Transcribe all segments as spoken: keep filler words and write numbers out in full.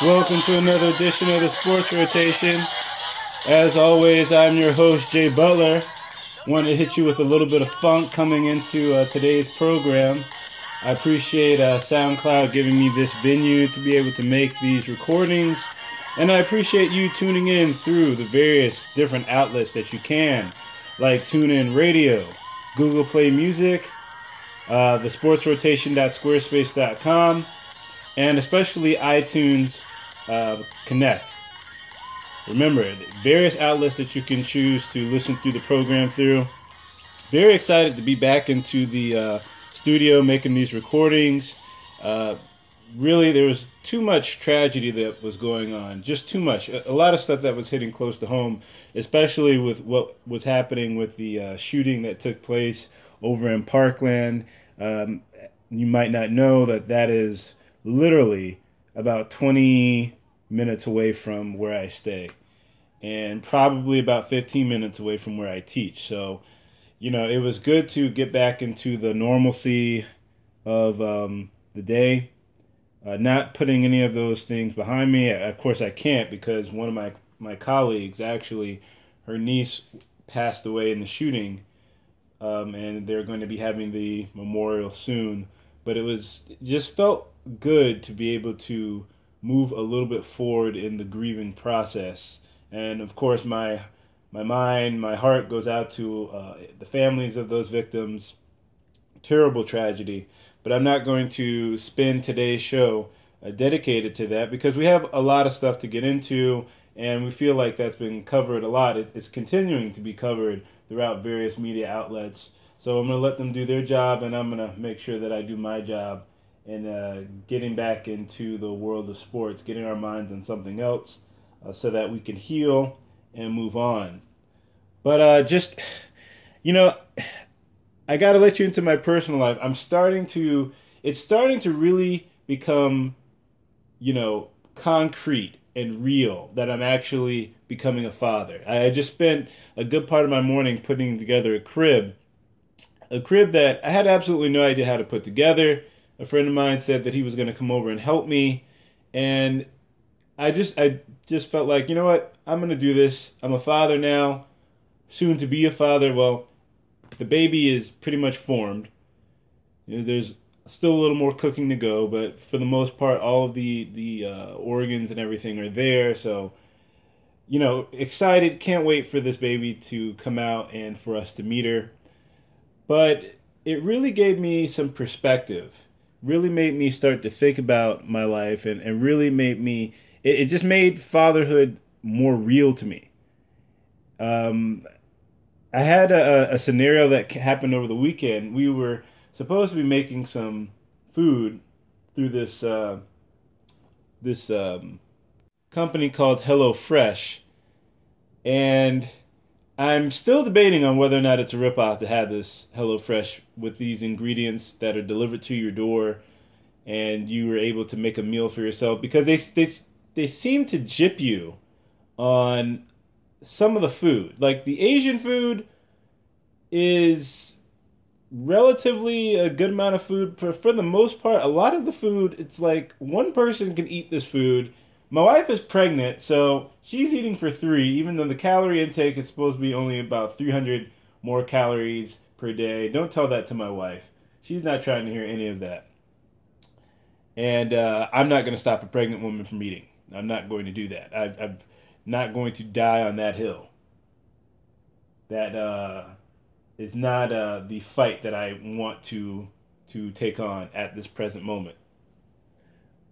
Welcome to another edition of the Sports Rotation. As always, I'm your host, Jay Butler. Wanted to hit you with a little bit of funk coming into uh, today's program. I appreciate uh, SoundCloud giving me this venue to be able to make these recordings. And I appreciate you tuning in through the various different outlets that you can, like TuneIn Radio, Google Play Music, uh, the sports rotation dot squarespace dot com, and especially iTunes. Uh, connect. Remember, various outlets that you can choose to listen through the program through. Very excited to be back into the uh, studio making these recordings. Uh, really, there was too much tragedy that was going on. Just too much. A, a lot of stuff that was hitting close to home, especially with what was happening with the uh, shooting that took place over in Parkland. Um, you might not know that that is literally about twenty minutes away from where I stay, and probably about fifteen minutes away from where I teach. So, you know, it was good to get back into the normalcy of um, the day, uh, not putting any of those things behind me. Of course, I can't, because one of my, my colleagues, actually, her niece passed away in the shooting, um, and they're going to be having the memorial soon. But it was just felt good to be able to move a little bit forward in the grieving process. And of course, my my mind, my heart goes out to uh, the families of those victims. Terrible tragedy. But I'm not going to spend today's show uh, dedicated to that, because we have a lot of stuff to get into, and we feel like that's been covered a lot. It's, it's continuing to be covered throughout various media outlets. So I'm going to let them do their job, and I'm going to make sure that I do my job. And uh, getting back into the world of sports, getting our minds on something else uh, so that we can heal and move on. But uh, just, you know, I got to let you into my personal life. I'm starting to, it's starting to really become, you know, concrete and real that I'm actually becoming a father. I just spent a good part of my morning putting together a crib, a crib that I had absolutely no idea how to put together. A friend of mine said that he was going to come over and help me, and I just I just felt like, you know what, I'm going to do this. I'm a father now, soon to be a father. Well, the baby is pretty much formed. You know, there's still a little more cooking to go, but for the most part, all of the, the uh, organs and everything are there. So, you know, excited, can't wait for this baby to come out and for us to meet her. But it really gave me some perspective. Really made me start to think about my life, and, and really made me, it, it just made fatherhood more real to me. Um, I had a, a scenario that happened over the weekend. We were supposed to be making some food through this uh, this um, company called HelloFresh, and I'm still debating on whether or not it's a ripoff to have this HelloFresh with these ingredients that are delivered to your door, and you were able to make a meal for yourself, because they they they seem to gyp you on some of the food. Like, the Asian food is relatively a good amount of food. For, for the most part, a lot of the food, it's like one person can eat this food. My wife is pregnant, so she's eating for three, even though the calorie intake is supposed to be only about three hundred more calories per day. Don't tell that to my wife. She's not trying to hear any of that. And uh, I'm not going to stop a pregnant woman from eating. I'm not going to do that. I've, I'm not going to die on that hill. That uh, is not uh, the fight that I want to to take on at this present moment.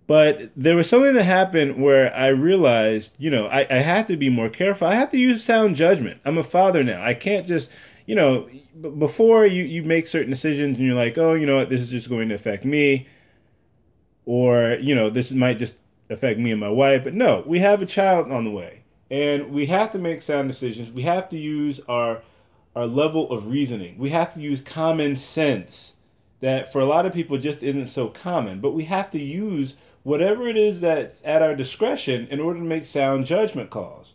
But there was something that happened where I realized, you know, I, I have to be more careful. I have to use sound judgment. I'm a father now. I can't just, you know, before you, you make certain decisions and you're like, oh, you know what, this is just going to affect me, or, you know, this might just affect me and my wife. But no, we have a child on the way, and we have to make sound decisions. We have to use our our level of reasoning. We have to use common sense that for a lot of people just isn't so common. But we have to use whatever it is that's at our discretion in order to make sound judgment calls.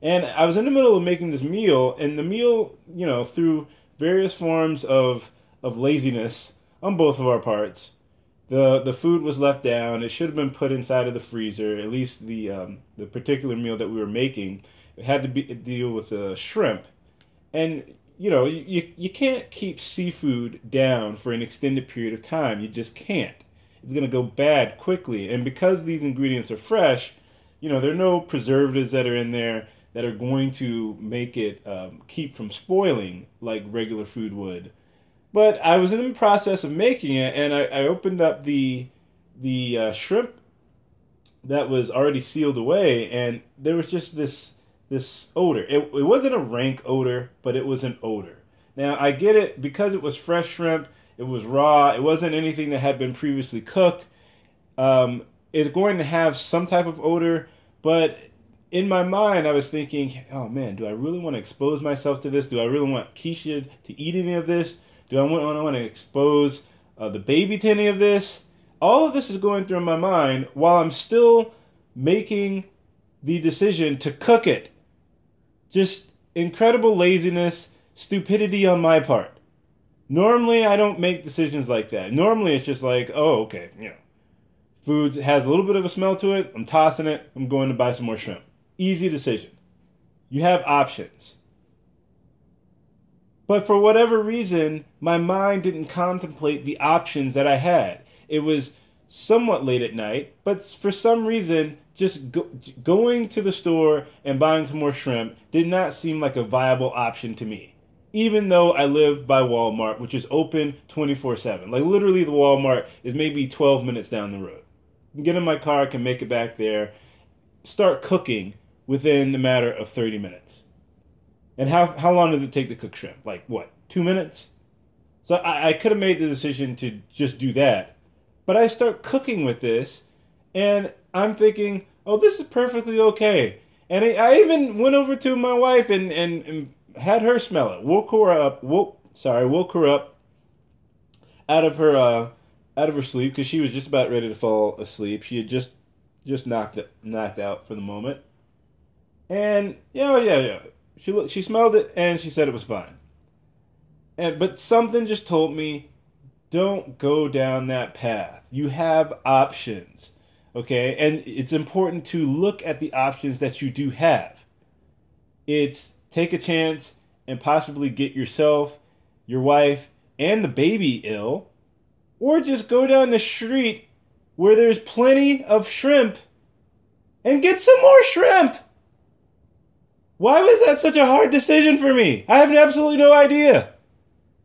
And I was in the middle of making this meal, and the meal, you know, through various forms of of laziness on both of our parts, the the food was left down. It should have been put inside of the freezer. At least the um, the particular meal that we were making, it had to be deal with the uh, shrimp, and you know you you can't keep seafood down for an extended period of time. You just can't. It's gonna go bad quickly. And because these ingredients are fresh, you know there are no preservatives that are in there that are going to make it um, keep from spoiling like regular food would. But I was in the process of making it, and I, I opened up the the uh, shrimp that was already sealed away, and there was just this this odor. It, it wasn't a rank odor, but it was an odor. Now, I get it, because it was fresh shrimp, it was raw, it wasn't anything that had been previously cooked. Um, it's going to have some type of odor, but in my mind, I was thinking, oh man, do I really want to expose myself to this? Do I really want Keisha to eat any of this? Do I want, I want to expose uh, the baby to any of this? All of this is going through my mind while I'm still making the decision to cook it. Just incredible laziness, stupidity on my part. Normally, I don't make decisions like that. Normally, it's just like, oh, okay, you know, food has a little bit of a smell to it. I'm tossing it. I'm going to buy some more shrimp. Easy decision. You have options. But for whatever reason, my mind didn't contemplate the options that I had. It was somewhat late at night, but for some reason, just go- going to the store and buying some more shrimp did not seem like a viable option to me. Even though I live by Walmart, which is open twenty-four seven. Like literally the Walmart is maybe twelve minutes down the road. I can get in my car, I can make it back there, start cooking within a matter of thirty minutes. And how how long does it take to cook shrimp? Like, what, two minutes? So I, I could have made the decision to just do that. But I start cooking with this, and I'm thinking, oh, this is perfectly okay. And I, I even went over to my wife and, and, and had her smell it. Woke her up. Woke, sorry, woke her up out of her uh, out of her sleep, because she was just about ready to fall asleep. She had just just knocked it, knocked out for the moment. And, yeah, yeah, yeah. She looked, she smelled it, and she said it was fine. And but something just told me, don't go down that path. You have options, okay? And it's important to look at the options that you do have. It's take a chance and possibly get yourself, your wife, and the baby ill, or just go down the street where there's plenty of shrimp and get some more shrimp. Why was that such a hard decision for me? I have absolutely no idea.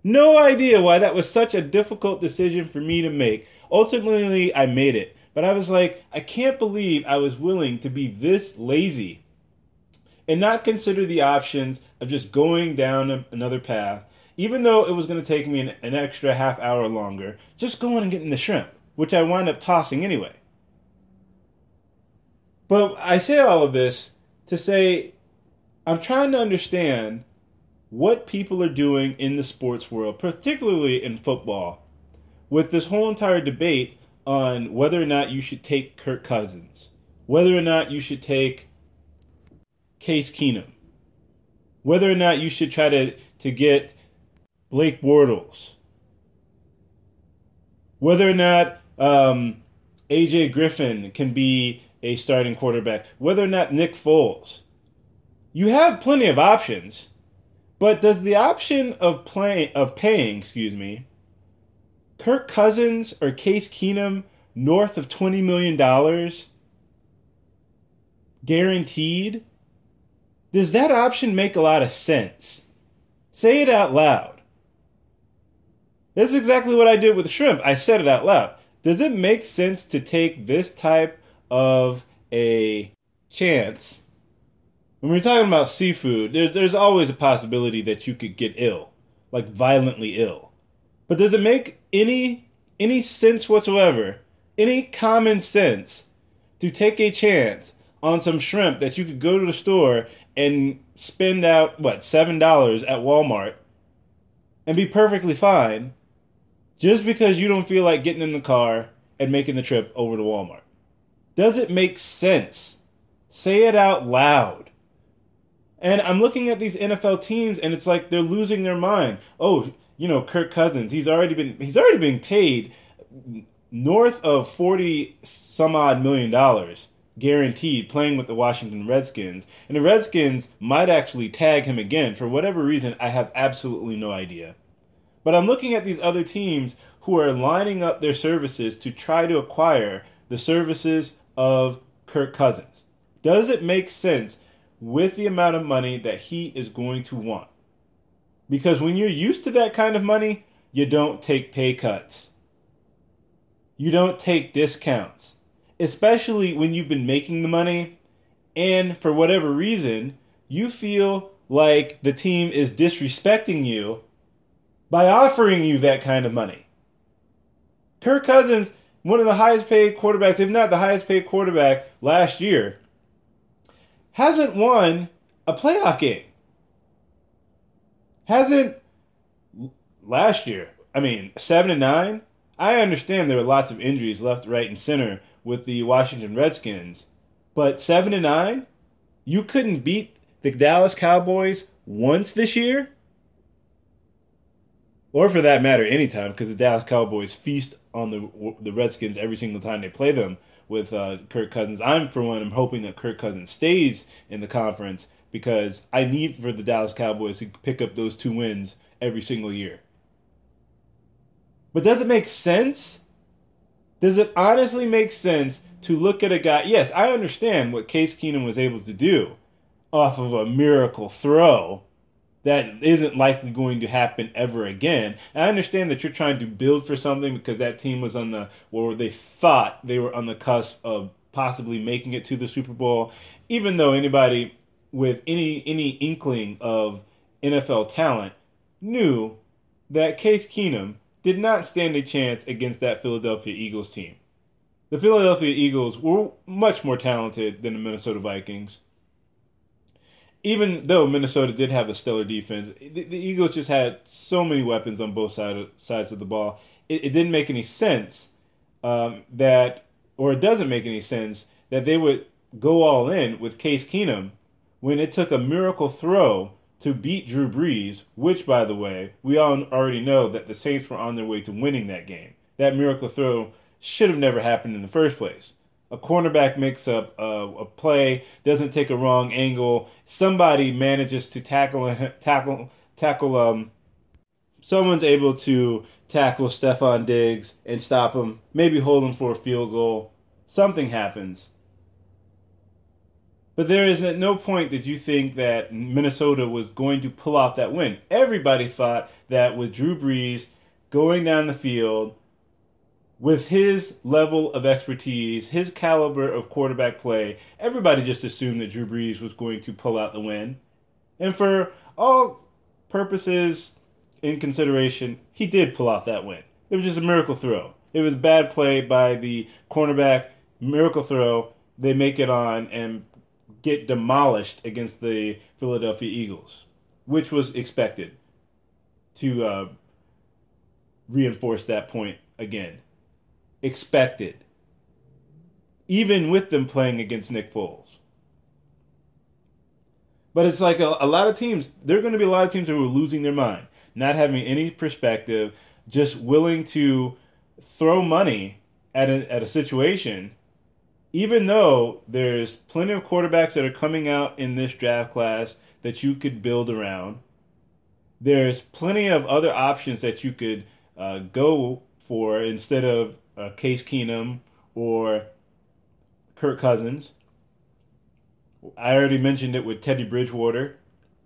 No idea why that was such a difficult decision for me to make. Ultimately, I made it. But I was like, I can't believe I was willing to be this lazy and not consider the options of just going down another path, even though it was going to take me an, an extra half hour longer, just going and getting the shrimp, which I wound up tossing anyway. But I say all of this to say, I'm trying to understand what people are doing in the sports world, particularly in football, with this whole entire debate on whether or not you should take Kirk Cousins, whether or not you should take Case Keenum, whether or not you should try to, to get Blake Bortles, whether or not um, A J Griffin can be a starting quarterback, whether or not Nick Foles. You have plenty of options, but does the option of play, of paying, excuse me, Kirk Cousins or Case Keenum north of twenty million dollars guaranteed, does that option make a lot of sense? Say it out loud. That's exactly what I did with shrimp. I said it out loud. Does it make sense to take this type of a chance? When we're talking about seafood, there's there's always a possibility that you could get ill. like violently ill. But does it make any any sense whatsoever, any common sense, to take a chance on some shrimp that you could go to the store and spend out, what, seven dollars at Walmart and be perfectly fine just because you don't feel like getting in the car and making the trip over to Walmart? Does it make sense? Say it out loud. And I'm looking at these N F L teams, and it's like they're losing their mind. Oh, you know, Kirk Cousins, he's already been he's already been paid north of forty some odd million dollars guaranteed playing with the Washington Redskins. And the Redskins might actually tag him again for whatever reason. I have absolutely no idea. But I'm looking at these other teams who are lining up their services to try to acquire the services of Kirk Cousins. Does it make sense with the amount of money that he is going to want? Because when you're used to that kind of money, you don't take pay cuts. You don't take discounts. Especially when you've been making the money and for whatever reason, you feel like the team is disrespecting you by offering you that kind of money. Kirk Cousins, one of the highest paid quarterbacks, if not the highest paid quarterback last year, hasn't won a playoff game. Hasn't last year. I mean, seven and nine. I understand there were lots of injuries left, right, and center with the Washington Redskins, but seven and nine, you couldn't beat the Dallas Cowboys once this year, or for that matter, anytime, because the Dallas Cowboys feast on the the Redskins every single time they play them with uh, Kirk Cousins. I'm for one, I'm hoping that Kirk Cousins stays in the conference because I need for the Dallas Cowboys to pick up those two wins every single year. But does it make sense? Does it honestly make sense to look at a guy? Yes, I understand what Case Keenum was able to do off of a miracle throw that isn't likely going to happen ever again. And I understand that you're trying to build for something because that team was on the, or they thought they were on the cusp of possibly making it to the Super Bowl, even though anybody with any any inkling of N F L talent knew that Case Keenum did not stand a chance against that Philadelphia Eagles team. The Philadelphia Eagles were much more talented than the Minnesota Vikings. Even though Minnesota did have a stellar defense, the, the Eagles just had so many weapons on both side of, sides of the ball. It, it didn't make any sense um, that, or it doesn't make any sense, that they would go all in with Case Keenum when it took a miracle throw to beat Drew Brees, which, by the way, we all already know that the Saints were on their way to winning that game. That miracle throw should have never happened in the first place. A cornerback makes up a, a play, doesn't take a wrong angle. Somebody manages to tackle tackle tackle. Um, someone's able to tackle Stephon Diggs and stop him. Maybe hold him for a field goal. Something happens. But there is at no point that you think that Minnesota was going to pull off that win. Everybody thought that with Drew Brees going down the field, with his level of expertise, his caliber of quarterback play, everybody just assumed that Drew Brees was going to pull out the win. And for all purposes in consideration, he did pull off that win. It was just a miracle throw. It was bad play by the cornerback, miracle throw. They make it on and get demolished against the Philadelphia Eagles, which was expected to uh, reinforce that point again. Expected. Even with them playing against Nick Foles. But it's like a, a lot of teams, there are going to be a lot of teams who are losing their mind, not having any perspective, just willing to throw money at a, at a situation. Even though there's plenty of quarterbacks that are coming out in this draft class that you could build around, there's plenty of other options that you could uh, go for instead of uh, Case Keenum or Kirk Cousins. I already mentioned it with Teddy Bridgewater,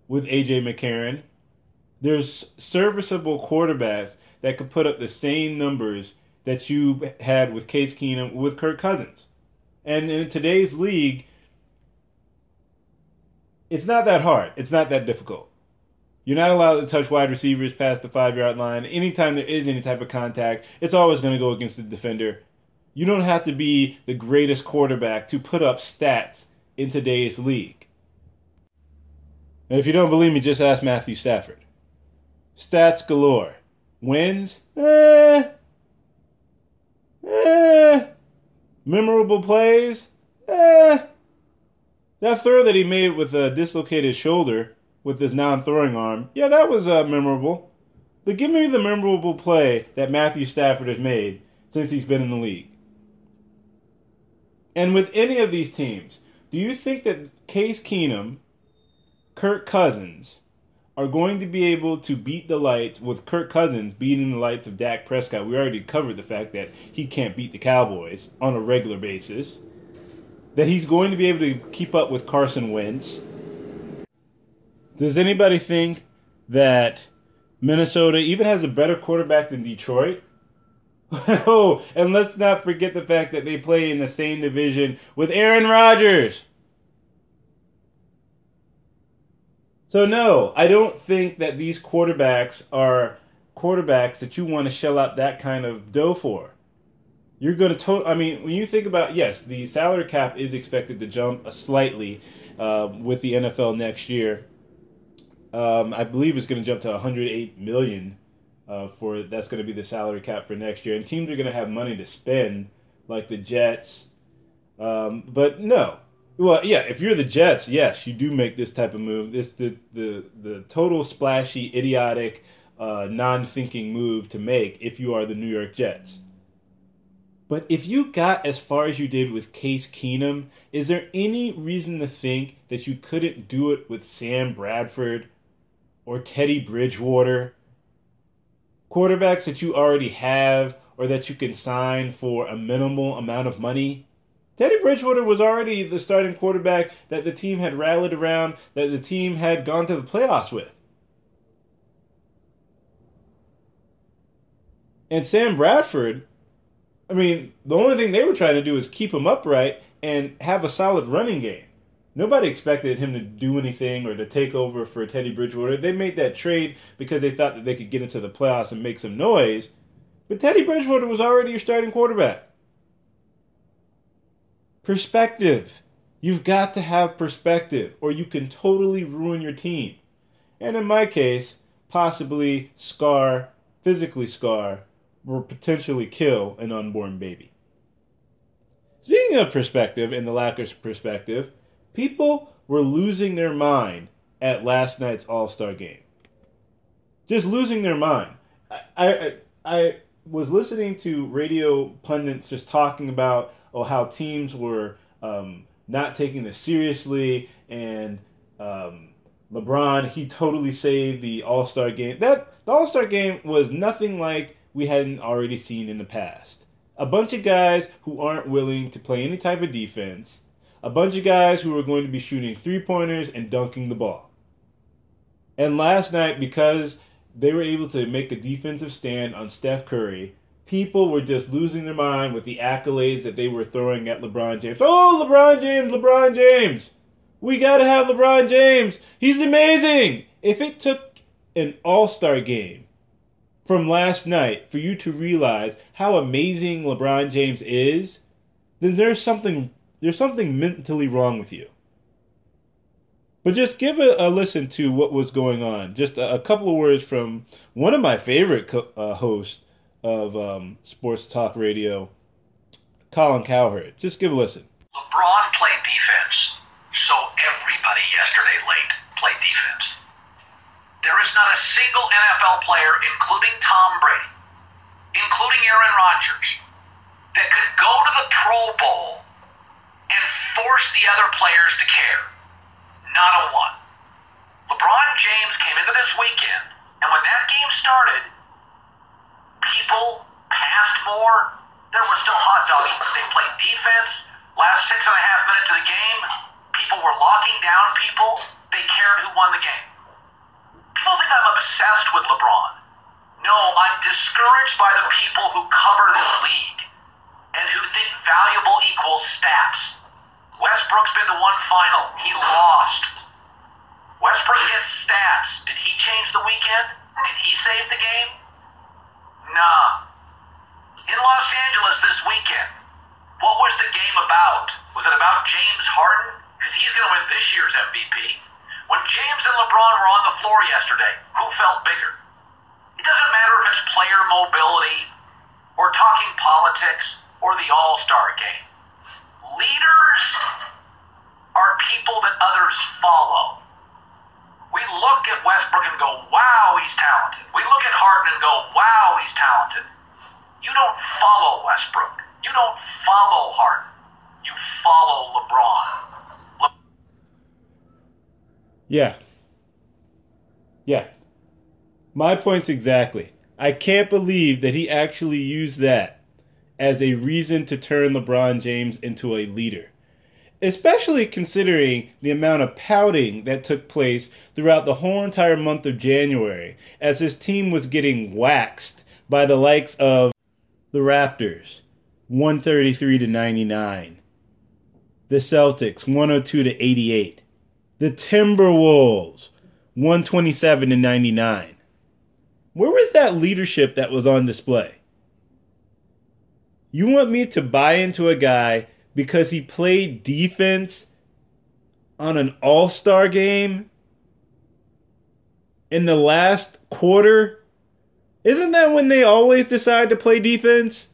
with A J McCarron. There's serviceable quarterbacks that could put up the same numbers that you had with Case Keenum, with Kirk Cousins. And in today's league, it's not that hard. It's not that difficult. You're not allowed to touch wide receivers past the five-yard line. Anytime there is any type of contact, it's always going to go against the defender. You don't have to be the greatest quarterback to put up stats in today's league. And if you don't believe me, just ask Matthew Stafford. Stats galore. Wins? Eh. Eh. Memorable plays? Eh. That throw that he made with a dislocated shoulder with his non-throwing arm, yeah, that was uh, memorable. But give me the memorable play that Matthew Stafford has made since he's been in the league. And with any of these teams, do you think that Case Keenum, Kirk Cousins, are going to be able to beat the lights with Kirk Cousins beating the lights of Dak Prescott? We already covered the fact that he can't beat the Cowboys on a regular basis. That he's going to be able to keep up with Carson Wentz. Does anybody think that Minnesota even has a better quarterback than Detroit? Oh, and let's not forget the fact that they play in the same division with Aaron Rodgers. So no, I don't think that these quarterbacks are quarterbacks that you want to shell out that kind of dough for. You're going to total, I mean, when you think about, yes, the salary cap is expected to jump slightly uh, with the N F L next year. Um, I believe it's going to jump to one hundred eight million dollars uh, for that's going to be the salary cap for next year. And teams are going to have money to spend, like the Jets. Um, but no. Well, yeah, if you're the Jets, yes, you do make this type of move. It's the, the, the total splashy, idiotic, uh, non-thinking move to make if you are the New York Jets. But if you got as far as you did with Case Keenum, is there any reason to think that you couldn't do it with Sam Bradford or Teddy Bridgewater? Quarterbacks that you already have or that you can sign for a minimal amount of money? Teddy Bridgewater was already the starting quarterback that the team had rallied around, that the team had gone to the playoffs with. And Sam Bradford, I mean, the only thing they were trying to do is keep him upright and have a solid running game. Nobody expected him to do anything or to take over for Teddy Bridgewater. They made that trade because they thought that they could get into the playoffs and make some noise. But Teddy Bridgewater was already your starting quarterback. Perspective. You've got to have perspective or you can totally ruin your team. And in my case, possibly scar, physically scar, or potentially kill an unborn baby. Speaking of perspective and the lack of perspective, people were losing their mind at last night's All-Star game. Just losing their mind. I, I I was listening to radio pundits just talking about oh how teams were um, not taking this seriously and um, LeBron, he totally saved the All-Star game. That the All-Star game was nothing like we hadn't already seen in the past. A bunch of guys who aren't willing to play any type of defense. A bunch of guys who were going to be shooting three-pointers and dunking the ball. And last night, because they were able to make a defensive stand on Steph Curry, people were just losing their mind with the accolades that they were throwing at LeBron James. Oh, LeBron James, LeBron James! We gotta have LeBron James! He's amazing! If it took an All-Star game from last night for you to realize how amazing LeBron James is, then there's something... There's something mentally wrong with you. But just give a, a listen to what was going on. Just a, a couple of words from one of my favorite co- uh, hosts of um, sports talk radio, Colin Cowherd. Just give a listen. LeBron played defense, so everybody yesterday late played defense. There is not a single N F L player, including Tom Brady, including Aaron Rodgers, that could go to the Pro Bowl and force the other players to care. Not a one. LeBron James came into this weekend, and when that game started, people passed more. There were still hot dogs, but they played defense. Last six and a half minutes of the game, people were locking down people. They cared who won the game. People think I'm obsessed with LeBron. No, I'm discouraged by the people who cover this league and who think valuable equals stats. Westbrook's been to one final. He lost. Westbrook gets stats. Did he change the weekend? Did he save the game? Nah. In Los Angeles this weekend, what was the game about? Was it about James Harden? Because he's going to win this year's M V P. When James and LeBron were on the floor yesterday, who felt bigger? It doesn't matter if it's player mobility or talking politics or the All-Star game. Leaders are people that others follow. We look at Westbrook and go, wow, he's talented. We look at Harden and go, wow, he's talented. You don't follow Westbrook. You don't follow Harden. You follow LeBron. Le- yeah. Yeah. My point's exactly. I can't believe that he actually used that as a reason to turn LeBron James into a leader. Especially considering the amount of pouting that took place throughout the whole entire month of January as his team was getting waxed by the likes of the Raptors, one thirty-three to ninety-nine, the Celtics, one oh two to eighty-eight, the Timberwolves, one twenty-seven to ninety-nine. Where was that leadership that was on display? You want me to buy into a guy because he played defense on an all-star game in the last quarter? Isn't that when they always decide to play defense?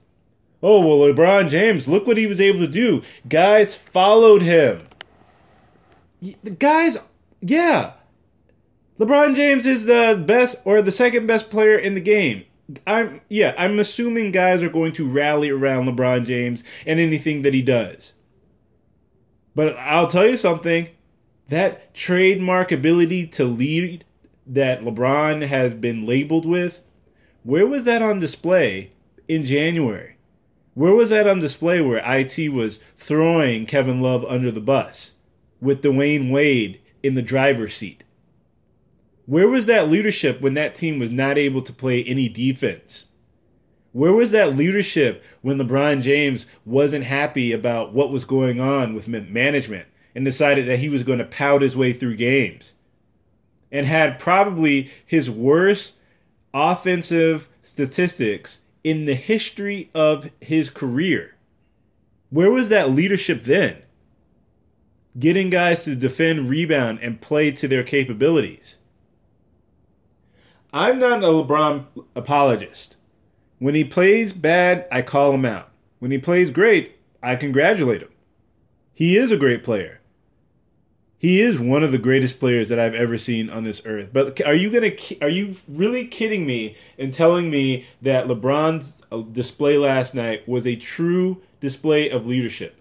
Oh, well, LeBron James, look what he was able to do. Guys followed him. The guys, yeah. LeBron James is the best or the second best player in the game. I'm yeah, I'm assuming guys are going to rally around LeBron James and anything that he does. But I'll tell you something, that trademark ability to lead that LeBron has been labeled with, where was that on display in January? Where was that on display where I T was throwing Kevin Love under the bus with Dwayne Wade in the driver's seat? Where was that leadership when that team was not able to play any defense? Where was that leadership when LeBron James wasn't happy about what was going on with management and decided that he was going to pout his way through games and had probably his worst offensive statistics in the history of his career? Where was that leadership then? Getting guys to defend, rebound, and play to their capabilities. I'm not a LeBron apologist. When he plays bad, I call him out. When he plays great, I congratulate him. He is a great player. He is one of the greatest players that I've ever seen on this earth. But are you gonna? Are you really kidding me and telling me that LeBron's display last night was a true display of leadership?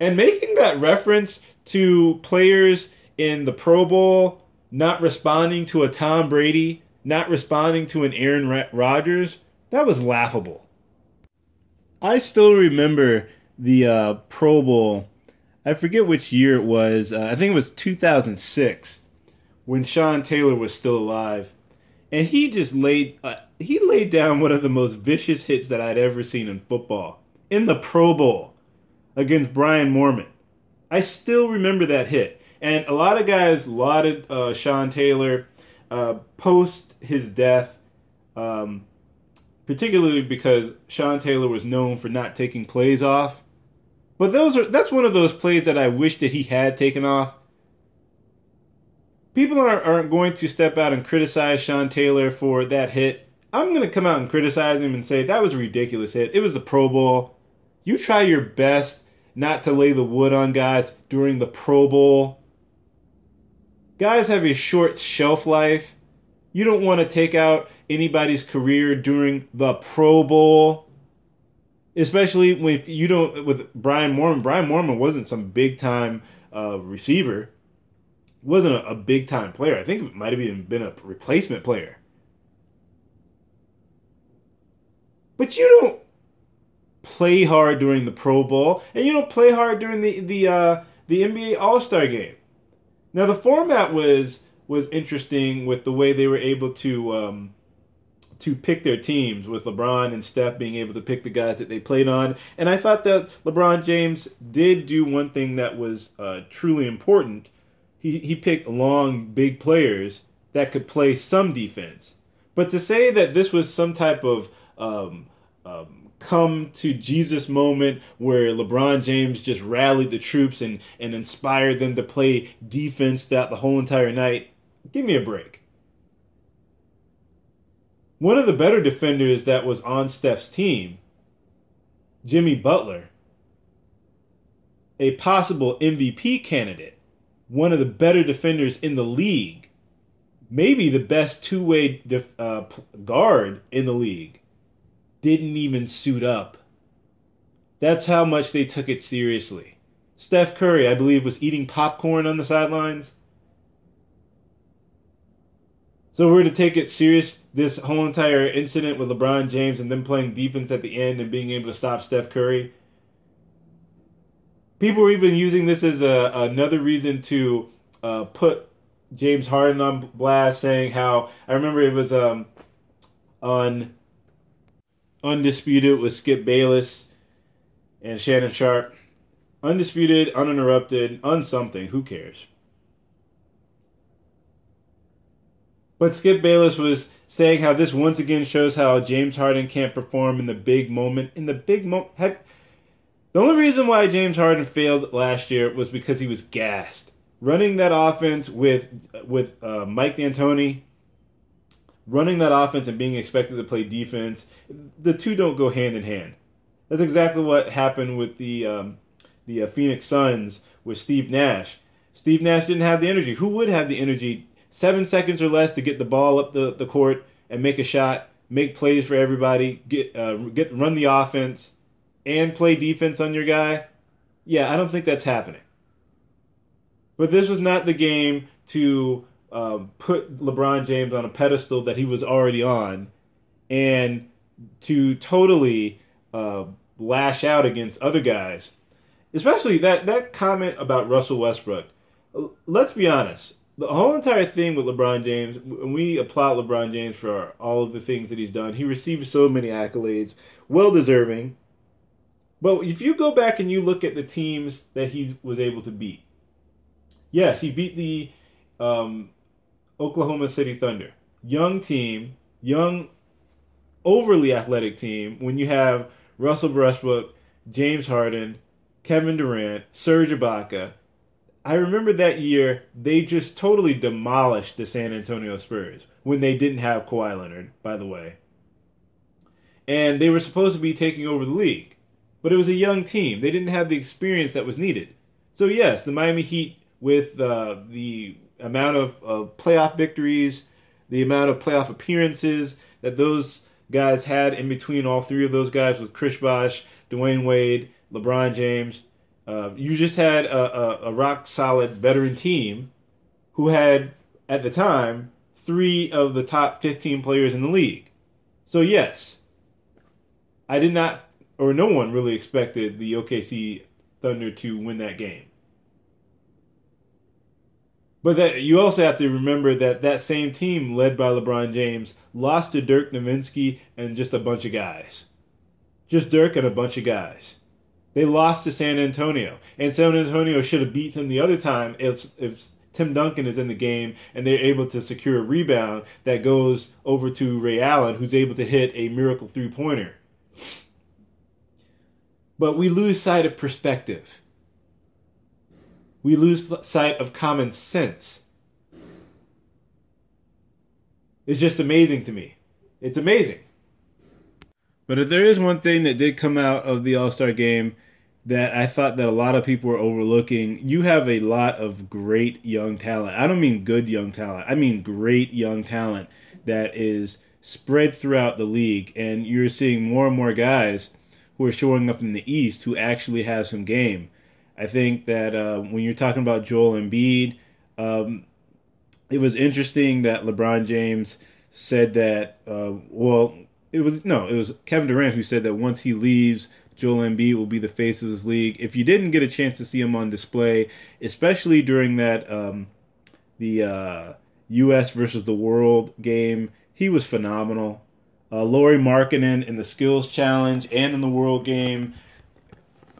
And making that reference to players in the Pro Bowl not responding to a Tom Brady, not responding to an Aaron Rodgers, that was laughable. I still remember the uh, Pro Bowl. I forget which year it was. Uh, I think it was two thousand six when Sean Taylor was still alive. And he just laid uh, he laid down one of the most vicious hits that I'd ever seen in football in the Pro Bowl against Brian Mormon. I still remember that hit. And a lot of guys lauded uh, Sean Taylor uh, post his death, um, particularly because Sean Taylor was known for not taking plays off. But those are that's one of those plays that I wish that he had taken off. People aren't, aren't going to step out and criticize Sean Taylor for that hit. I'm going to come out and criticize him and say that was a ridiculous hit. It was the Pro Bowl. You try your best not to lay the wood on guys during the Pro Bowl. Guys have a short shelf life. You don't want to take out anybody's career during the Pro Bowl. Especially with you don't with Brian Mormon. Brian Mormon wasn't some big time uh, receiver. Wasn't a, a big time player. I think it might have even been a replacement player. But you don't play hard during the Pro Bowl, and you don't play hard during the the uh, the N B A All-Star game. Now, the format was was interesting with the way they were able to um, to pick their teams, with LeBron and Steph being able to pick the guys that they played on. And I thought that LeBron James did do one thing that was uh, truly important. he, he picked long, big players that could play some defense. But to say that this was some type of um, um, come to Jesus moment where LeBron James just rallied the troops and, and inspired them to play defense throughout the whole entire night, give me a break. One of the better defenders that was on Steph's team, Jimmy Butler, a possible M V P candidate, one of the better defenders in the league, maybe the best two-way def- uh, guard in the league, didn't even suit up. That's how much they took it seriously. Steph Curry, I believe, was eating popcorn on the sidelines. So we're to take it serious, this whole entire incident with LeBron James and them playing defense at the end and being able to stop Steph Curry. People were even using this as a, another reason to uh, put James Harden on blast, saying how, I remember it was um, on Undisputed with Skip Bayless and Shannon Sharp. Undisputed, uninterrupted, unsomething, who cares? But Skip Bayless was saying how this once again shows how James Harden can't perform in the big moment. In the big moment, heck, the only reason why James Harden failed last year was because he was gassed. Running that offense with with uh, Mike D'Antoni, running that offense and being expected to play defense, the two don't go hand in hand. That's exactly what happened with the um, the uh, Phoenix Suns with Steve Nash. Steve Nash didn't have the energy. Who would have the energy? Seven seconds or less to get the ball up the, the court and make a shot, make plays for everybody, get uh, get run the offense, and play defense on your guy? Yeah, I don't think that's happening. But this was not the game to uh, put LeBron James on a pedestal that he was already on and to totally uh, lash out against other guys. Especially that, that comment about Russell Westbrook. Let's be honest. The whole entire thing with LeBron James, we applaud LeBron James for all of the things that he's done. He received so many accolades, well-deserving. But if you go back and you look at the teams that he was able to beat, yes, he beat the um, Oklahoma City Thunder. Young team, young, overly athletic team, when you have Russell Westbrook, James Harden, Kevin Durant, Serge Ibaka. I remember that year, they just totally demolished the San Antonio Spurs when they didn't have Kawhi Leonard, by the way. And they were supposed to be taking over the league. But it was a young team. They didn't have the experience that was needed. So yes, the Miami Heat, with uh, the amount of, of playoff victories, the amount of playoff appearances that those guys had in between all three of those guys with Chris Bosh, Dwayne Wade, LeBron James, Uh, you just had a, a, a rock-solid veteran team who had, at the time, three of the top fifteen players in the league. So, yes, I did not, or no one really expected the O K C Thunder to win that game. But that, you also have to remember that that same team, led by LeBron James, lost to Dirk Nowitzki and just a bunch of guys. Just Dirk and a bunch of guys. They lost to San Antonio, and San Antonio should have beat them the other time if, if Tim Duncan is in the game and they're able to secure a rebound that goes over to Ray Allen, who's able to hit a miracle three-pointer. But we lose sight of perspective. We lose sight of common sense. It's just amazing to me. It's amazing. But if there is one thing that did come out of the All-Star game that I thought that a lot of people were overlooking, you have a lot of great young talent. I don't mean good young talent. I mean great young talent that is spread throughout the league. And you're seeing more and more guys who are showing up in the East who actually have some game. I think that uh, when you're talking about Joel Embiid, um, it was interesting that LeBron James said that, uh, well, it was no, it was Kevin Durant who said that once he leaves, Joel Embiid will be the face of this league. If you didn't get a chance to see him on display, especially during that um, the uh, U S versus the world game, he was phenomenal. Uh, Lauri Markkanen in the Skills Challenge and in the world game,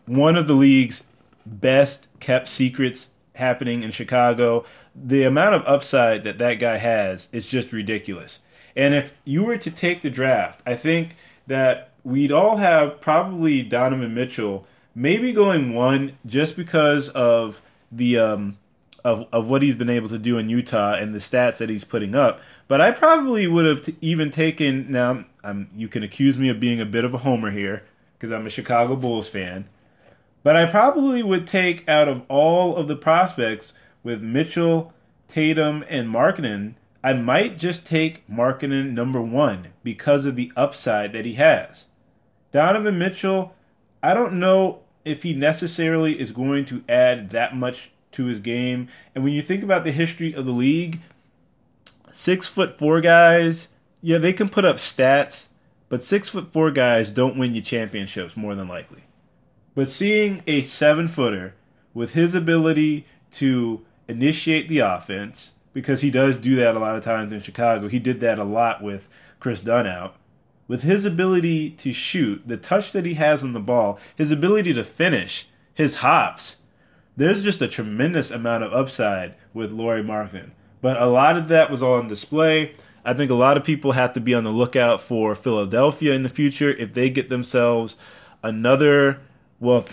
one of the league's best kept secrets happening in Chicago, the amount of upside that that guy has is just ridiculous. And if you were to take the draft, I think that we'd all have probably Donovan Mitchell maybe going one just because of the um, of of what he's been able to do in Utah and the stats that he's putting up. But I probably would have t- even taken, now I'm, you can accuse me of being a bit of a homer here because I'm a Chicago Bulls fan, but I probably would take out of all of the prospects with Mitchell, Tatum, and Markkanen, I might just take Markkanen number one because of the upside that he has. Donovan Mitchell, I don't know if he necessarily is going to add that much to his game. And when you think about the history of the league, six foot four guys, yeah, they can put up stats, but six foot four guys don't win you championships more than likely. But seeing a seven footer with his ability to initiate the offense, because he does do that a lot of times in Chicago. He did that a lot with Chris Dunn out. With his ability to shoot, the touch that he has on the ball, his ability to finish, his hops, there's just a tremendous amount of upside with Lauri Markkanen. But a lot of that was all on display. I think a lot of people have to be on the lookout for Philadelphia in the future if they get themselves another, well,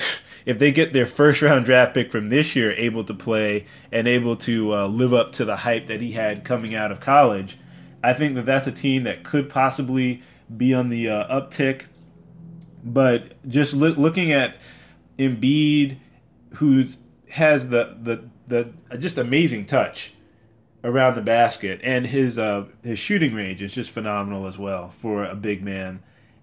if they get their first-round draft pick from this year able to play and able to uh, live up to the hype that he had coming out of college, I think that that's a team that could possibly be on the uh, uptick. But just lo- looking at Embiid, who has the, the, the just amazing touch around the basket, and his uh, his shooting range is just phenomenal as well for a big man.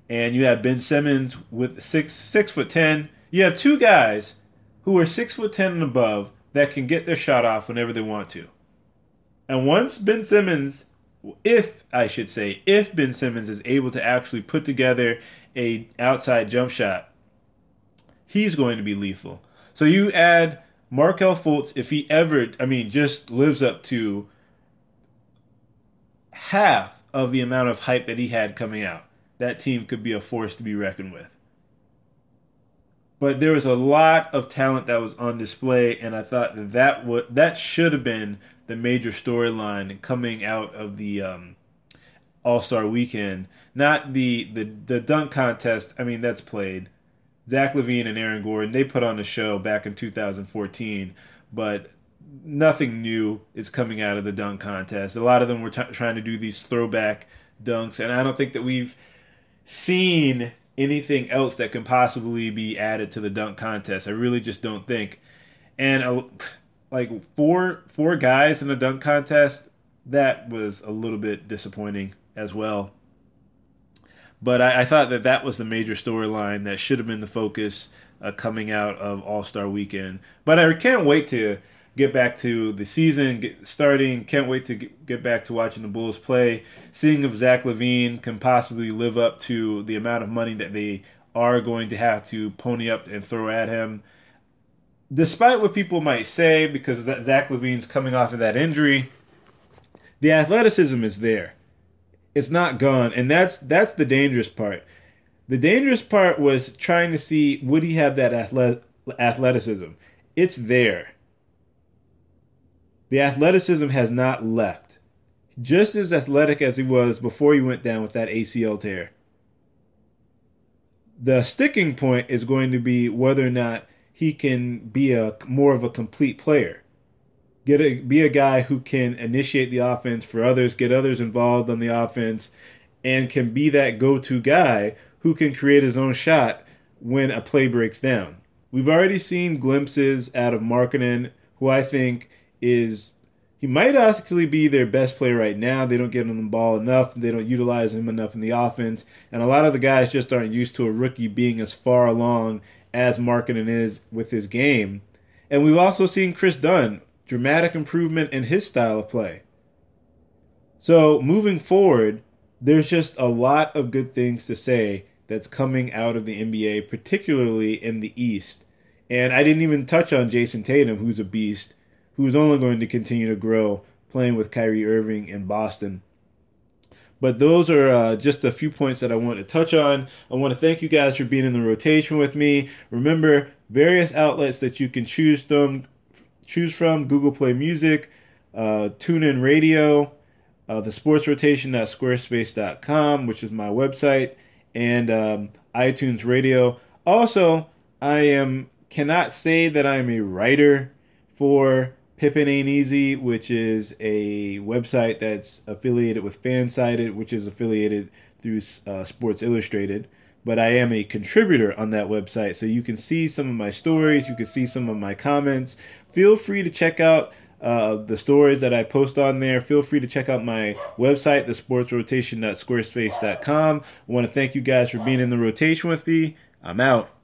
And you have Ben Simmons with six six foot ten. You have two guys who are six foot ten and above that can get their shot off whenever they want to. And once Ben Simmons, if I should say, if Ben Simmons is able to actually put together a outside jump shot, he's going to be lethal. So you add Markelle Fultz, if he ever, I mean, just lives up to half of the amount of hype that he had coming out, that team could be a force to be reckoned with. But there was a lot of talent that was on display, and I thought that that, would, that should have been the major storyline coming out of the um, All-Star Weekend. Not the, the, the dunk contest, I mean, that's played. Zach LaVine and Aaron Gordon, they put on a show back in two thousand fourteen, but nothing new is coming out of the dunk contest. A lot of them were t- trying to do these throwback dunks, and I don't think that we've seen anything else that can possibly be added to the dunk contest. I really just don't think. And uh, like four four guys in a dunk contest, that was a little bit disappointing as well. But I, I thought that that was the major storyline that should have been the focus uh, coming out of All-Star Weekend. But I can't wait to get back to the season, get starting. Can't wait to get back to watching the Bulls play. Seeing if Zach LaVine can possibly live up to the amount of money that they are going to have to pony up and throw at him. Despite what people might say, because Zach LaVine's coming off of that injury, the athleticism is there. It's not gone, and that's that's the dangerous part. The dangerous part was trying to see, would he have that athlet- athleticism? It's there. The athleticism has not left. Just as athletic as he was before he went down with that A C L tear. The sticking point is going to be whether or not he can be a more of a complete player. Get a, be a guy who can initiate the offense for others, get others involved on the offense, and can be that go-to guy who can create his own shot when a play breaks down. We've already seen glimpses out of Markkanen, who I think is he might actually be their best player right now. They don't get him the ball enough. They don't utilize him enough in the offense. And a lot of the guys just aren't used to a rookie being as far along as Markkanen is with his game. And we've also seen Chris Dunn, dramatic improvement in his style of play. So moving forward, there's just a lot of good things to say that's coming out of the N B A, particularly in the East. And I didn't even touch on Jason Tatum, who's a beast, who's only going to continue to grow playing with Kyrie Irving in Boston. But those are uh, just a few points that I want to touch on. I want to thank you guys for being in the rotation with me. Remember, various outlets that you can choose from, choose from: Google Play Music, uh, TuneIn Radio, uh, the Sports Rotation at squarespace dot com, which is my website, and um, iTunes Radio. Also, I am cannot say that I am a writer for Pippin Ain't Easy, which is a website that's affiliated with Fansided, which is affiliated through uh, Sports Illustrated. But I am a contributor on that website, so you can see some of my stories, you can see some of my comments. Feel free to check out uh, the stories that I post on there. Feel free to check out my website, the sports rotation dot squarespace dot com. I want to thank you guys for being in the rotation with me. I'm out.